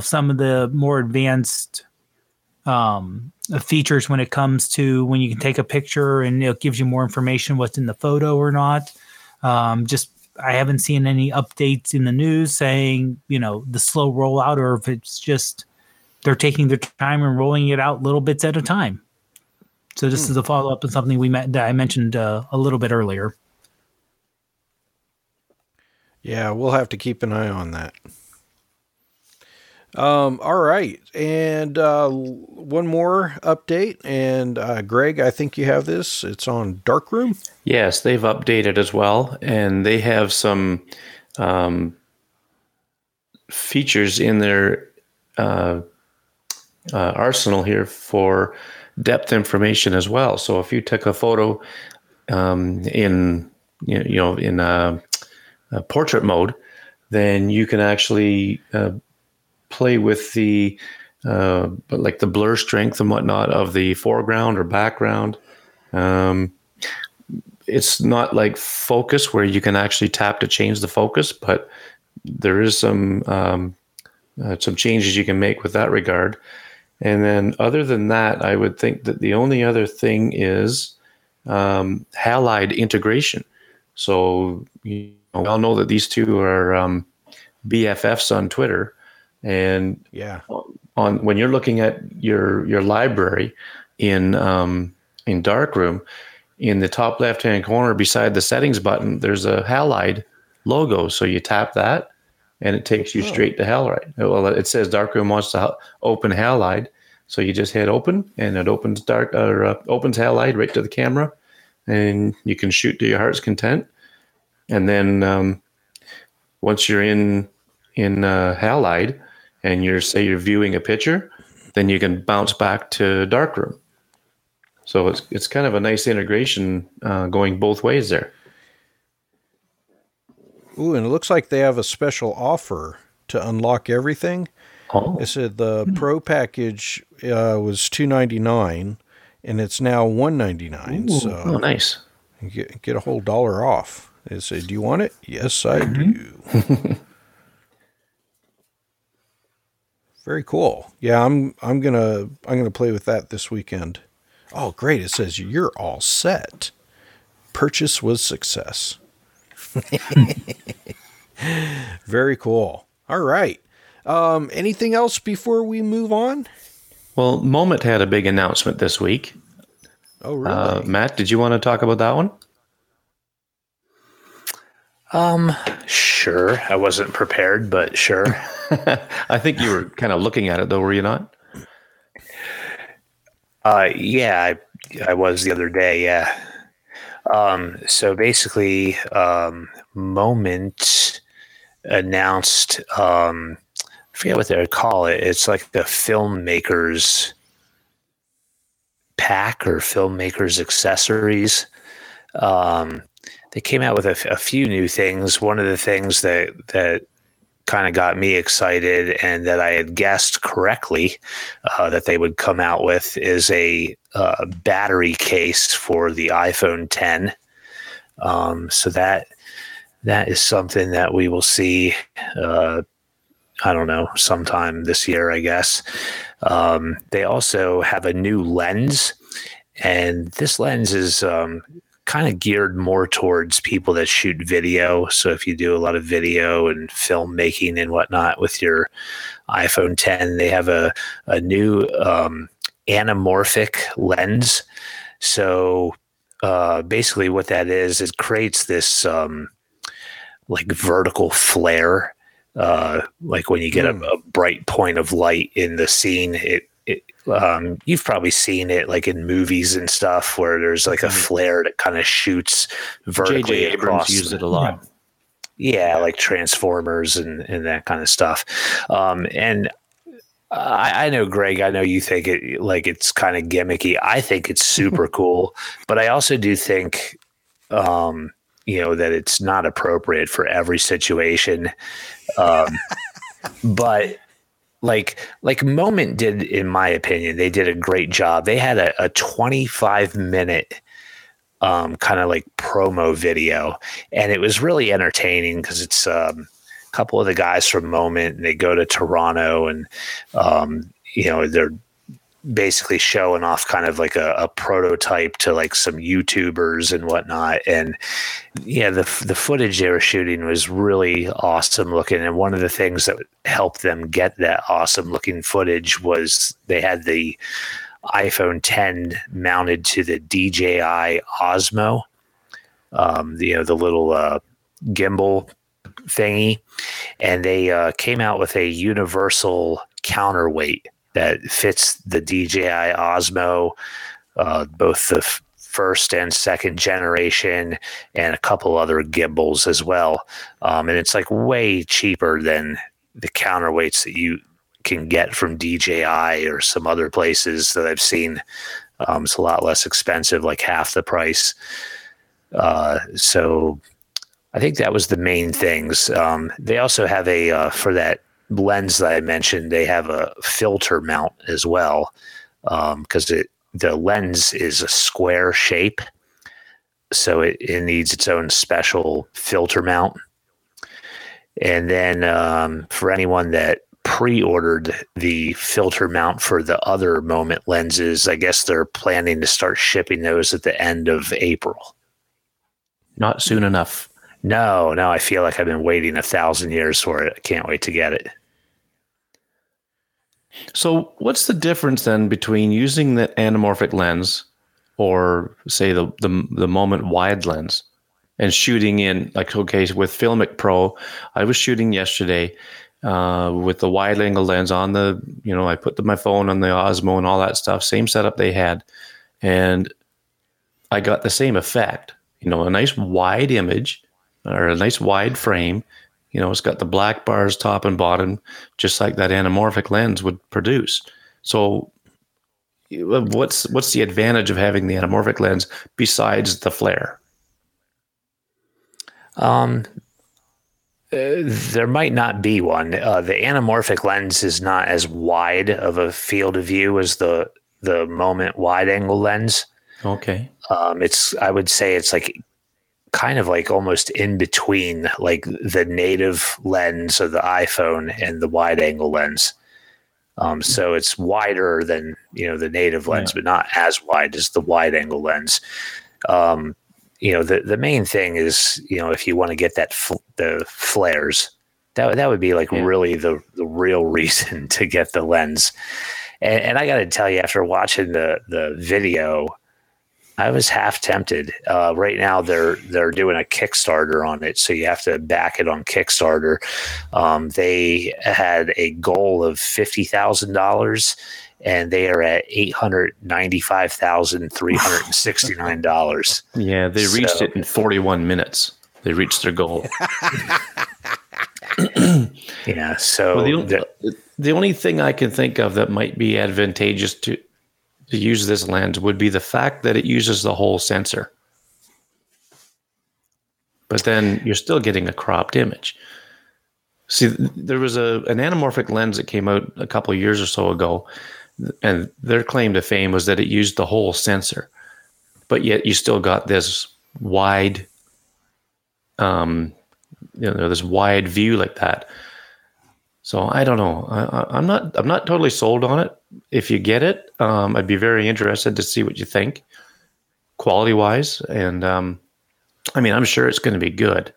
some of the more advanced features when it comes to when you can take a picture and it gives you more information what's in the photo or not. I haven't seen any updates in the news saying, the slow rollout, or if it's just they're taking their time and rolling it out little bits at a time. So this is a follow-up on something that I mentioned a little bit earlier. Yeah, we'll have to keep an eye on that. All right. And one more update. And Greg, I think you have this. It's on Darkroom. Yes, they've updated as well. And they have some features in their arsenal here for depth information as well. So if you took a photo in portrait mode, then you can actually play with the the blur strength and whatnot of the foreground or background. It's not like focus where you can actually tap to change the focus, but there is some changes you can make with that regard. And then other than that, I would think that the only other thing is Halide integration. So we all know that these two are BFFs on Twitter. And when you're looking at your library in Darkroom, in the top left-hand corner beside the settings button, there's a Halide logo. So you tap that, and it takes you straight to Halide. Well, it says Darkroom wants to open Halide, so you just hit open, and it opens opens Halide right to the camera, and you can shoot to your heart's content. And then once you're in Halide, and you're viewing a picture, then you can bounce back to Darkroom. So it's kind of a nice integration going both ways there. Ooh, and it looks like they have a special offer to unlock everything. Oh. They said the Pro package was $2.99, and it's now $1.99. So nice. You get a whole dollar off. They said, "Do you want it?" Yes, I do. Very cool. Yeah, I'm gonna play with that this weekend. Oh, great! It says you're all set. Purchase was success. Very cool. All right. Anything else before we move on? Well, Moment had a big announcement this week. Oh, really? Matt, did you want to talk about that one? Sure. I wasn't prepared, but sure. I think you were kind of looking at it though, were you not? I was the other day. Yeah. So basically, Moment announced, I forget what they would call it. It's like the filmmakers pack or filmmakers accessories. They came out with a few new things. One of the things that kind of got me excited and that I had guessed correctly that they would come out with is a battery case for the iPhone 10. So that is something that we will see I don't know, sometime this year, I guess. They also have a new lens, and this lens is kind of geared more towards people that shoot video. So if you do a lot of video and filmmaking and whatnot with your iPhone 10, they have a new anamorphic lens. So basically what that is, it creates this like vertical flare. Like when you get a bright point of light in the scene, it you've probably seen it like in movies and stuff where there's like a flare that kind of shoots vertically. J.J. Abrams used it a lot. Yeah, like Transformers and that kind of stuff. And I know, Greg, I know you think it like it's kind of gimmicky. I think it's super cool, but I also do think, you know, that it's not appropriate for every situation. But like Moment did, in my opinion, they did a great job. They had a 25-minute kind of like promo video, and it was really entertaining because it's a couple of the guys from Moment, and they go to Toronto, and, you know, they're basically showing off kind of like a prototype to like some YouTubers and whatnot. And yeah, the footage they were shooting was really awesome looking. And one of the things that helped them get that awesome looking footage was they had the iPhone 10 mounted to the DJI Osmo, you know, the little gimbal thingy. And they came out with a universal counterweight that fits the DJI Osmo, both the first and second generation, and a couple other gimbals as well. And it's like way cheaper than the counterweights that you can get from DJI or some other places that I've seen. It's a lot less expensive, like half the price. So I think that was the main things. They also have a, for that lens that I mentioned, they have a filter mount as well, because the lens is a square shape, so it needs its own special filter mount. And then for anyone that pre-ordered the filter mount for the other Moment lenses, I guess they're planning to start shipping those at the end of April. Not soon enough. No, I feel like I've been waiting 1,000 years for it. I can't wait to get it. So what's the difference then between using the anamorphic lens or say the Moment wide lens and shooting in, like, okay, with Filmic Pro, I was shooting yesterday with the wide angle lens on the, you know, I put my phone on the Osmo and all that stuff, same setup they had, and I got the same effect, you know, a nice wide image, or a nice wide frame. You know, it's got the black bars top and bottom, just like that anamorphic lens would produce. So what's the advantage of having the anamorphic lens besides the flare? There might not be one. The anamorphic lens is not as wide of a field of view as the Moment wide angle lens. Okay. I would say it's like kind of like almost in between, like the native lens of the iPhone and the wide angle lens. So it's wider than, you know, the native lens, but not as wide as the wide angle lens. You know, the main thing is, you know, if you want to get that the flares, that would be like really the real reason to get the lens. And I got to tell you, after watching the video, I was half tempted. Right now they're doing a Kickstarter on it, so you have to back it on Kickstarter. They had a goal of $50,000, and they are at $895,369. Yeah, they reached it in 41 minutes. They reached their goal. Yeah, so the only thing I can think of that might be advantageous to use this lens would be the fact that it uses the whole sensor. But then you're still getting a cropped image. See, there was an anamorphic lens that came out a couple of years or so ago, and their claim to fame was that it used the whole sensor. But yet you still got this wide, this wide view like that. So I don't know. I'm not totally sold on it. If you get it, I'd be very interested to see what you think, quality wise. And I mean, I'm sure it's going to be good.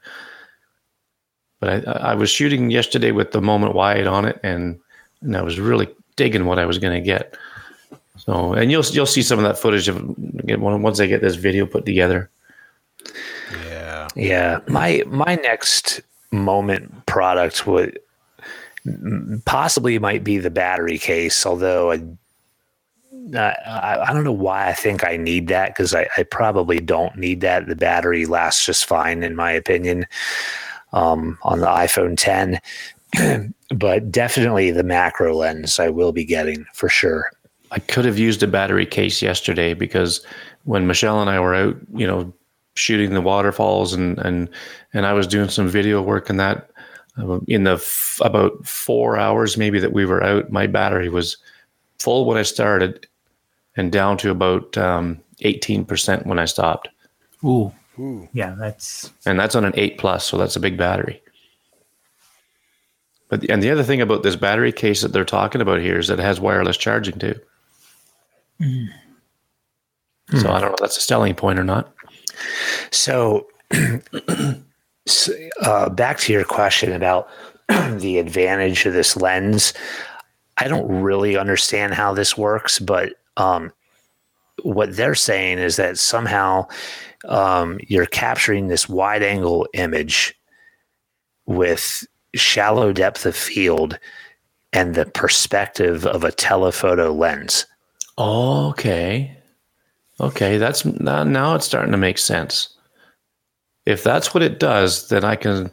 But I was shooting yesterday with the Moment wide on it, and I was really digging what I was going to get. So, and you'll see some of that footage of once I get this video put together. Yeah. My next Moment product would possibly might be the battery case, although I don't know why I think I need that, because I probably don't need that. The battery lasts just fine, in my opinion, on the iPhone 10. But definitely the macro lens I will be getting for sure. I could have used a battery case yesterday, because when Michelle and I were out, shooting the waterfalls and I was doing some video work, and that in the about 4 hours maybe that we were out, my battery was full when I started and down to about 18% when I stopped. Ooh. Yeah, that's on an 8+, so that's a big battery. And the other thing about this battery case that they're talking about here is that it has wireless charging too. Mm. So I don't know if that's a selling point or not. So, back to your question about the advantage of this lens. I don't really understand how this works, but what they're saying is that somehow you're capturing this wide angle image with shallow depth of field and the perspective of a telephoto lens. Okay, that's now it's starting to make sense. If that's what it does, then I can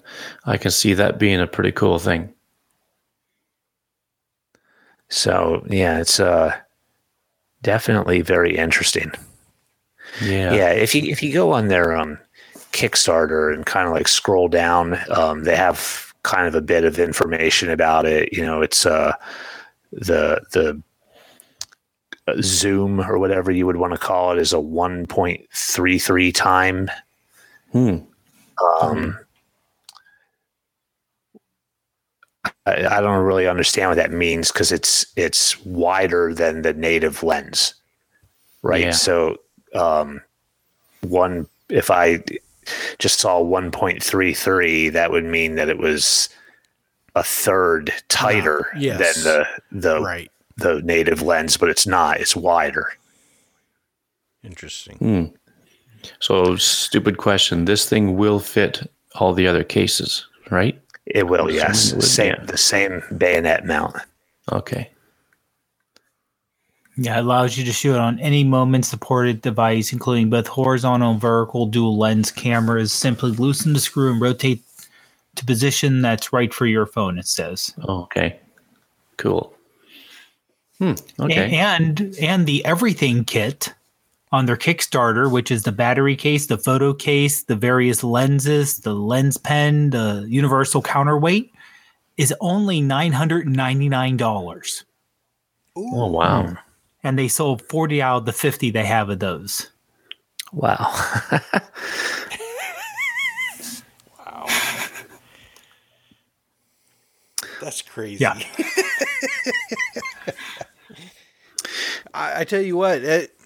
see that being a pretty cool thing. So yeah, it's definitely very interesting. Yeah. If you go on their Kickstarter and kind of like scroll down, they have kind of a bit of information about it. It's the zoom or whatever you would want to call it is a 1.33 time. I don't really understand what that means, because it's wider than the native lens, right? Yeah. So if I just saw 1.33, that would mean that it was a third tighter than the right. The native lens, but it's not. It's wider. Interesting. So, stupid question. This thing will fit all the other cases, right? It will, yes. The same bayonet mount. Okay. Yeah, it allows you to shoot on any Moment-supported device, including both horizontal and vertical dual lens cameras. Simply loosen the screw and rotate to position that's right for your phone, it says. Okay. Cool. Okay. And the everything kit on their Kickstarter, which is the battery case, the photo case, the various lenses, the lens pen, the universal counterweight, is only $999. Oh, wow. And they sold 40 out of the 50 they have of those. Wow. Wow. That's crazy. Yeah. I tell you what,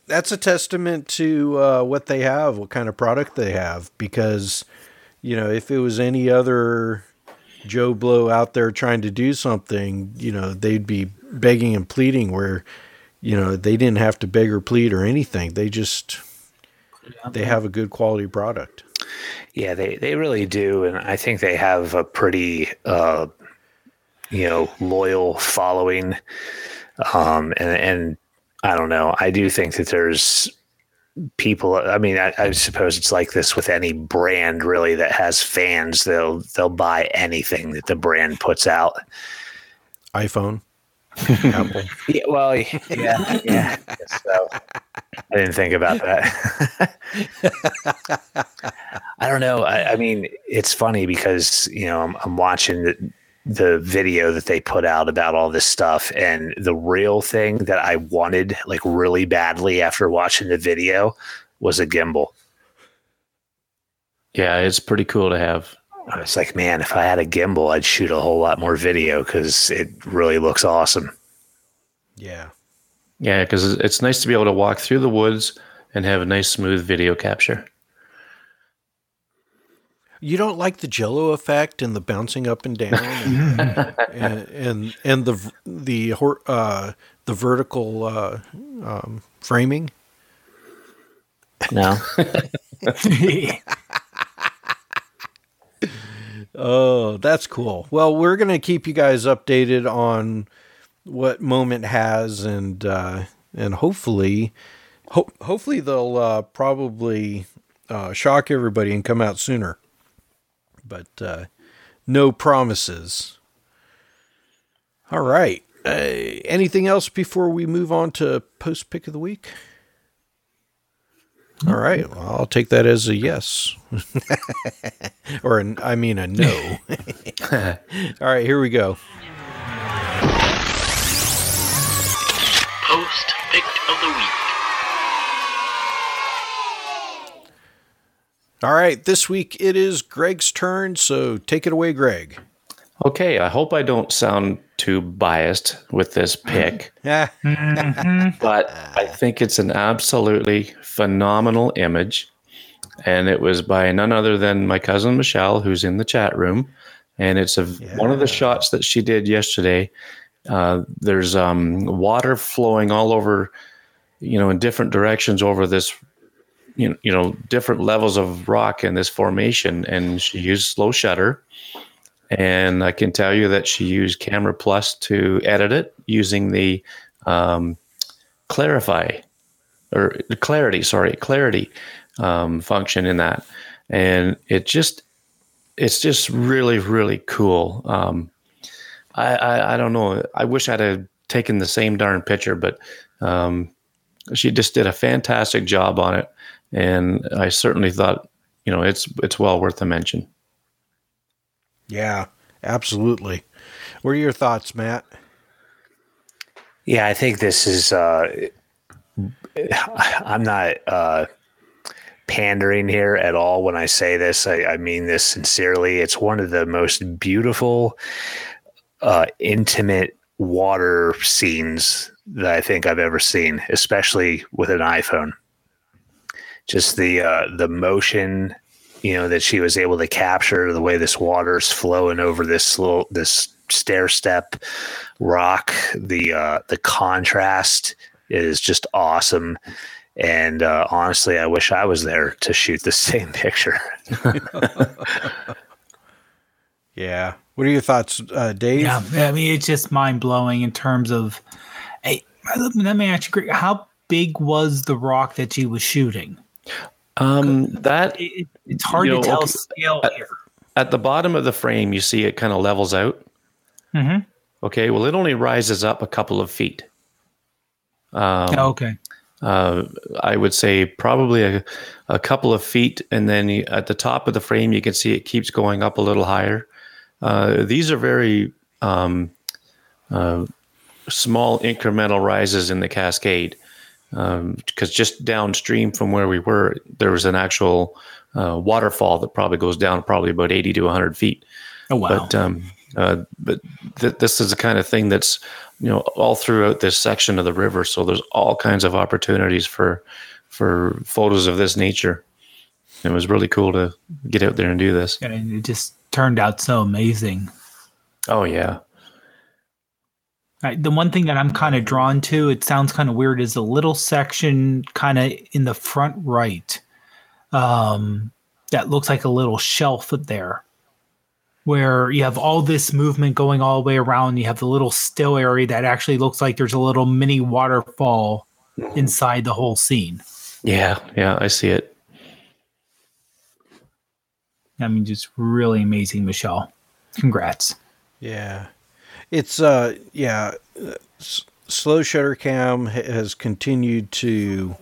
that's a testament to what they have, what kind of product they have, because, if it was any other Joe Blow out there trying to do something, they'd be begging and pleading, where, they didn't have to beg or plead or anything. They just, they have a good quality product. Yeah, they really do. And I think they have a pretty, loyal following. And I don't know. I do think that there's people. I mean, I suppose it's like this with any brand really that has fans. They'll buy anything that the brand puts out. iPhone. Apple. Yeah. Well. Yeah. Yeah. So I didn't think about that. I don't know. I mean, it's funny because I'm watching the video that they put out about all this stuff, and the real thing that I wanted like really badly after watching the video was a gimbal. Yeah, it's pretty cool to have. I was like, man, if I had a gimbal, I'd shoot a whole lot more video because it really looks awesome. Yeah. Yeah, because it's nice to be able to walk through the woods and have a nice, smooth video capture. You don't like the Jell-O effect and the bouncing up and down, and the vertical framing. No. Oh, that's cool. Well, we're going to keep you guys updated on what Moment has, and hopefully they'll probably shock everybody and come out sooner. But no promises. All right. Anything else before we move on to post pick of the week? All right. Well, I'll take that as a yes. I mean a no. All right. Here we go. Post pick of the week. All right. This week it is Greg's turn. So take it away, Greg. Okay. I hope I don't sound too biased with this pick, but I think it's an absolutely phenomenal image, and it was by none other than my cousin Michelle, who's in the chat room, and it's one of the shots that she did yesterday. There's water flowing all over, in different directions over this, different levels of rock in this formation, and she used slow shutter. And I can tell you that she used Camera Plus to edit it using the clarity function in that. And it's just really, really cool. I don't know. I wish I'd have taken the same darn picture, but she just did a fantastic job on it. And I certainly thought, it's well worth a mention. Yeah, absolutely. What are your thoughts, Matt? Yeah, I think this is, I'm not pandering here at all when I say this. I mean this sincerely. It's one of the most beautiful, intimate water scenes that I think I've ever seen, especially with an iPhone. Just the motion that she was able to capture, the way this water's flowing over this stair step rock, the contrast is just awesome. And honestly, I wish I was there to shoot the same picture. Yeah. What are your thoughts, Dave? Yeah, I mean, it's just mind blowing in terms of, hey, let me ask you, Greg, how big was the rock that she was shooting? It's hard to tell scale here. At the bottom of the frame, you see it kind of levels out. Mm-hmm. Okay. Well, it only rises up a couple of feet. Okay. I would say probably a couple of feet. And then at the top of the frame, you can see it keeps going up a little higher. These are very small incremental rises in the cascade. Because just downstream from where we were, there was an actual waterfall that probably goes down about 80 to 100 feet. Oh, wow. But this is the kind of thing that's, all throughout this section of the river. So there's all kinds of opportunities for photos of this nature. It was really cool to get out there and do this. And it just turned out so amazing. Oh, yeah. Right. The one thing that I'm kind of drawn to, it sounds kind of weird, is a little section kind of in the front right that looks like a little shelf there where you have all this movement going all the way around. You have the little still area that actually looks like there's a little mini waterfall inside the whole scene. Yeah, I see it. I mean, just really amazing, Michelle. Congrats. Yeah. It's slow shutter cam has continued to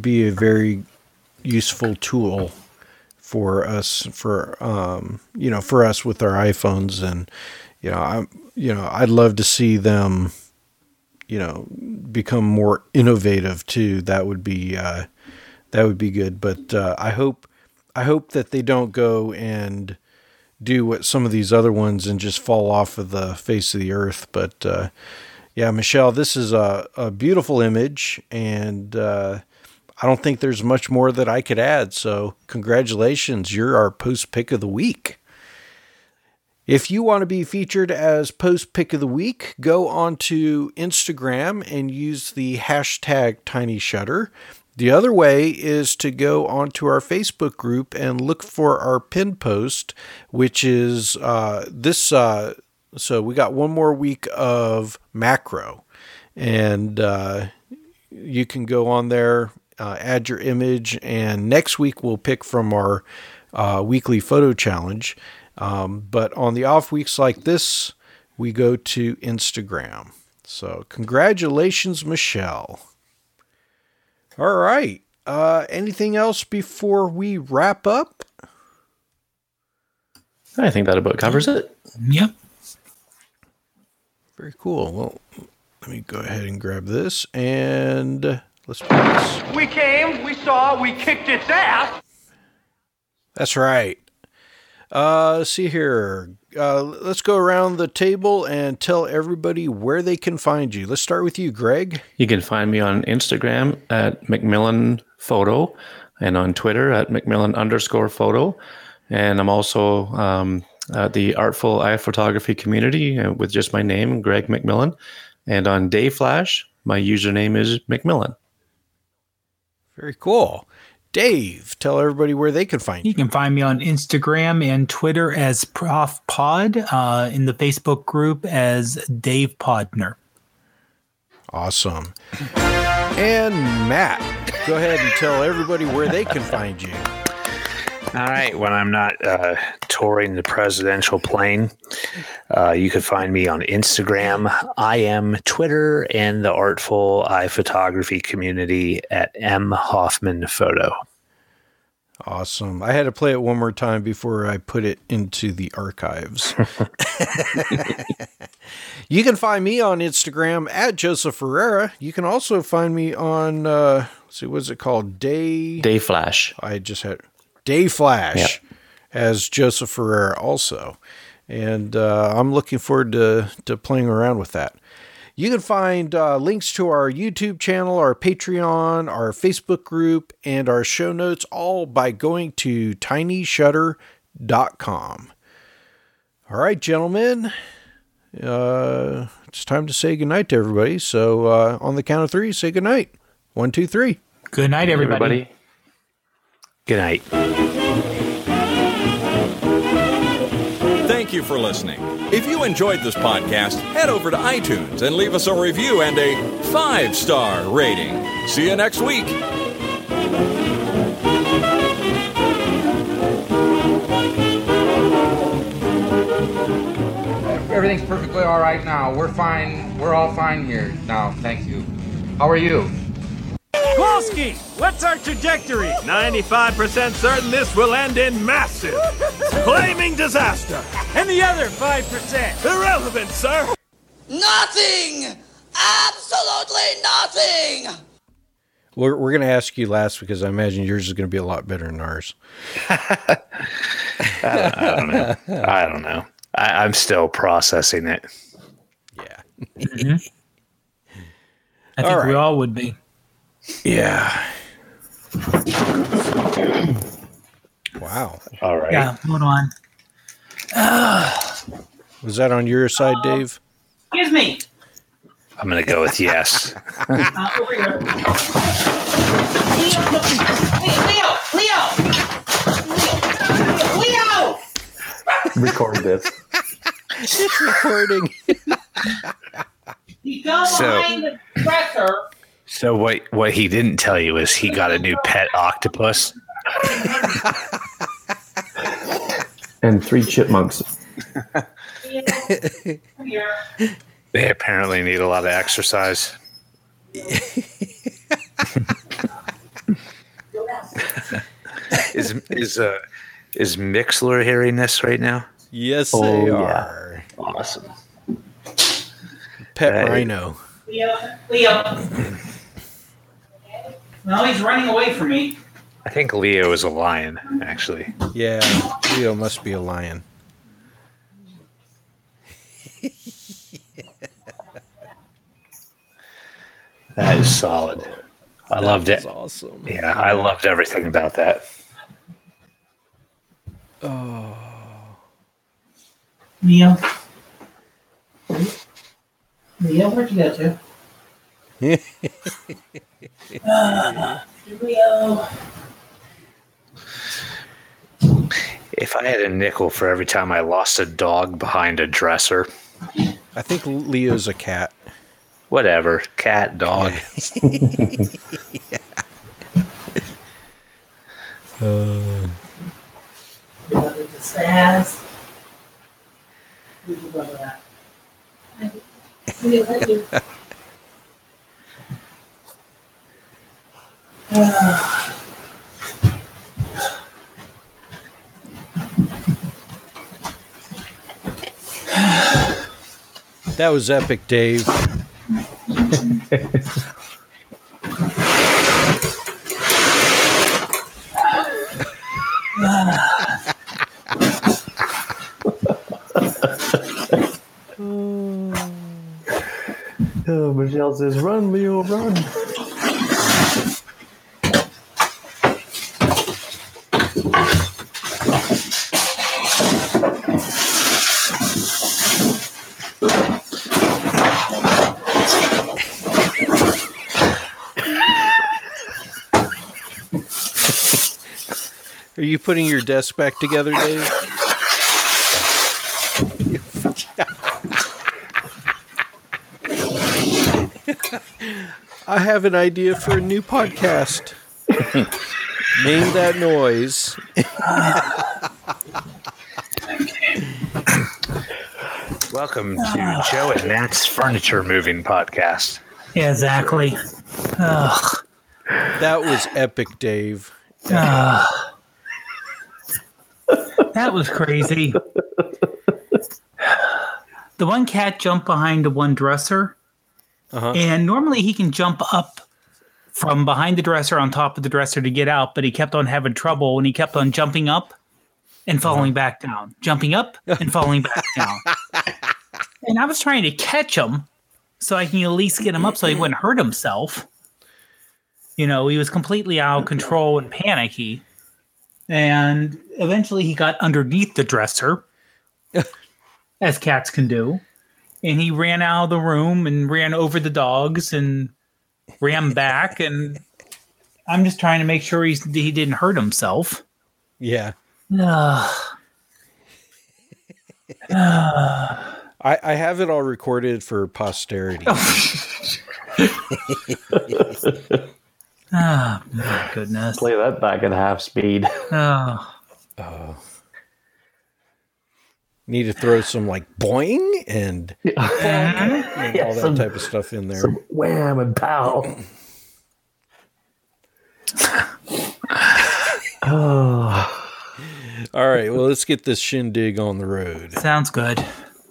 be a very useful tool for us for us with our iPhones, and I'd love to see them become more innovative too. That would be good, but I hope I hope that they don't go and do what some of these other ones and just fall off of the face of the earth. But, yeah, Michelle, this is a beautiful image, and I don't think there's much more that I could add. So congratulations. You're our post pick of the week. If you want to be featured as post pick of the week, go onto Instagram and use the hashtag Tiny Shutter. The other way is to go onto our Facebook group and look for our pin post, which is this. So we got one more week of macro, and you can go on there, add your image, and next week we'll pick from our weekly photo challenge. But on the off weeks like this, we go to Instagram. So congratulations, Michelle. All right. Anything else before we wrap up? I think that about covers it. Yep. Very cool. Well, let me go ahead and grab this and let's do this. We came, we saw, we kicked its ass. That's right. Let's see here. Let's go around the table and tell everybody where they can find you. Let's start with you, Greg. You can find me on Instagram at McMillan Photo and on Twitter at McMillan_photo. And I'm also at the Artful Eye Photography community with just my name, Greg McMillan. And on Dayflash, my username is McMillan. Very cool. Dave, tell everybody where they can find you. You can find me on Instagram and Twitter as Prof Pod, in the Facebook group as Dave Potner. Awesome. And Matt, go ahead and tell everybody where they can find you. All right. When I'm not touring the presidential plane, you can find me on Instagram, Twitter, and the Artful Eye Photography community at M. Hoffman Photo. Awesome. I had to play it one more time before I put it into the archives. You can find me on Instagram at Joseph Ferreira. You can also find me on, what's it called? Dayflash. I just had... Dayflash, yep. As Joseph Ferreira also. And I'm looking forward to playing around with that. You can find links to our YouTube channel, our Patreon, our Facebook group, and our show notes all by going to tinyshutter.com. All right, gentlemen. It's time to say goodnight to everybody. So on the count of three, say goodnight. 1, 2, 3. Good night, everybody. Good night. Thank you for listening. If you enjoyed this podcast, head over to iTunes and leave us a review and a 5-star rating. See you next week. Everything's perfectly all right now. We're fine. We're all fine here now. Thank you. How are you? Kowalski, what's our trajectory? 95% certain this will end in massive, flaming disaster. And the other 5%? Irrelevant, sir. Nothing! Absolutely nothing! We're going to ask you last because I imagine yours is going to be a lot better than ours. I don't know. I'm still processing it. Yeah. Mm-hmm. I think all right. We all would be. Yeah. Wow. All right. Yeah, hold on. Was that on your side, Dave? Excuse me. I'm going to go with yes. Over here. Leo! Record this. It's recording. You go behind the dresser. So what he didn't tell you is he got a new pet octopus. And 3 chipmunks. They apparently need a lot of exercise. Is Mixler hearing this right now? Yes, they are. Yeah. Awesome. Pet rhino. Leo. Well, he's running away from me. I think Leo is a lion, actually. Yeah, Leo must be a lion. Yeah. That is solid. I loved it. That was awesome. Yeah, I loved everything about that. Oh. Leo. Leo, where'd you go to? Leo. If I had a nickel for every time I lost a dog behind a dresser. I think Leo's a cat. Whatever. Cat, dog. Yeah. That was epic, Dave. Oh, Michelle says, "Run, Leo, run!" Are you putting your desk back together, Dave? I have an idea for a new podcast. Name that noise. Welcome to Joe and Matt's Furniture Moving Podcast. Yeah, exactly. Ugh. That was epic, Dave. That was crazy. The one cat jumped behind the one dresser, and normally he can jump up from behind the dresser on top of the dresser to get out, but he kept on having trouble, and he kept on jumping up and falling back down, jumping up and falling back down. And I was trying to catch him so I can at least get him up so he wouldn't hurt himself. You know, he was completely out of control and panicky. And eventually he got underneath the dresser, as cats can do. And he ran out of the room and ran over the dogs and ran back. And I'm just trying to make sure he didn't hurt himself. Yeah. I have it all recorded for posterity. Oh, my goodness. Play that back at half speed. Oh. Need to throw some, like, boing and, and all that type of stuff in there. Some wham and pow. Oh. All right, well, let's get this shindig on the road. Sounds good.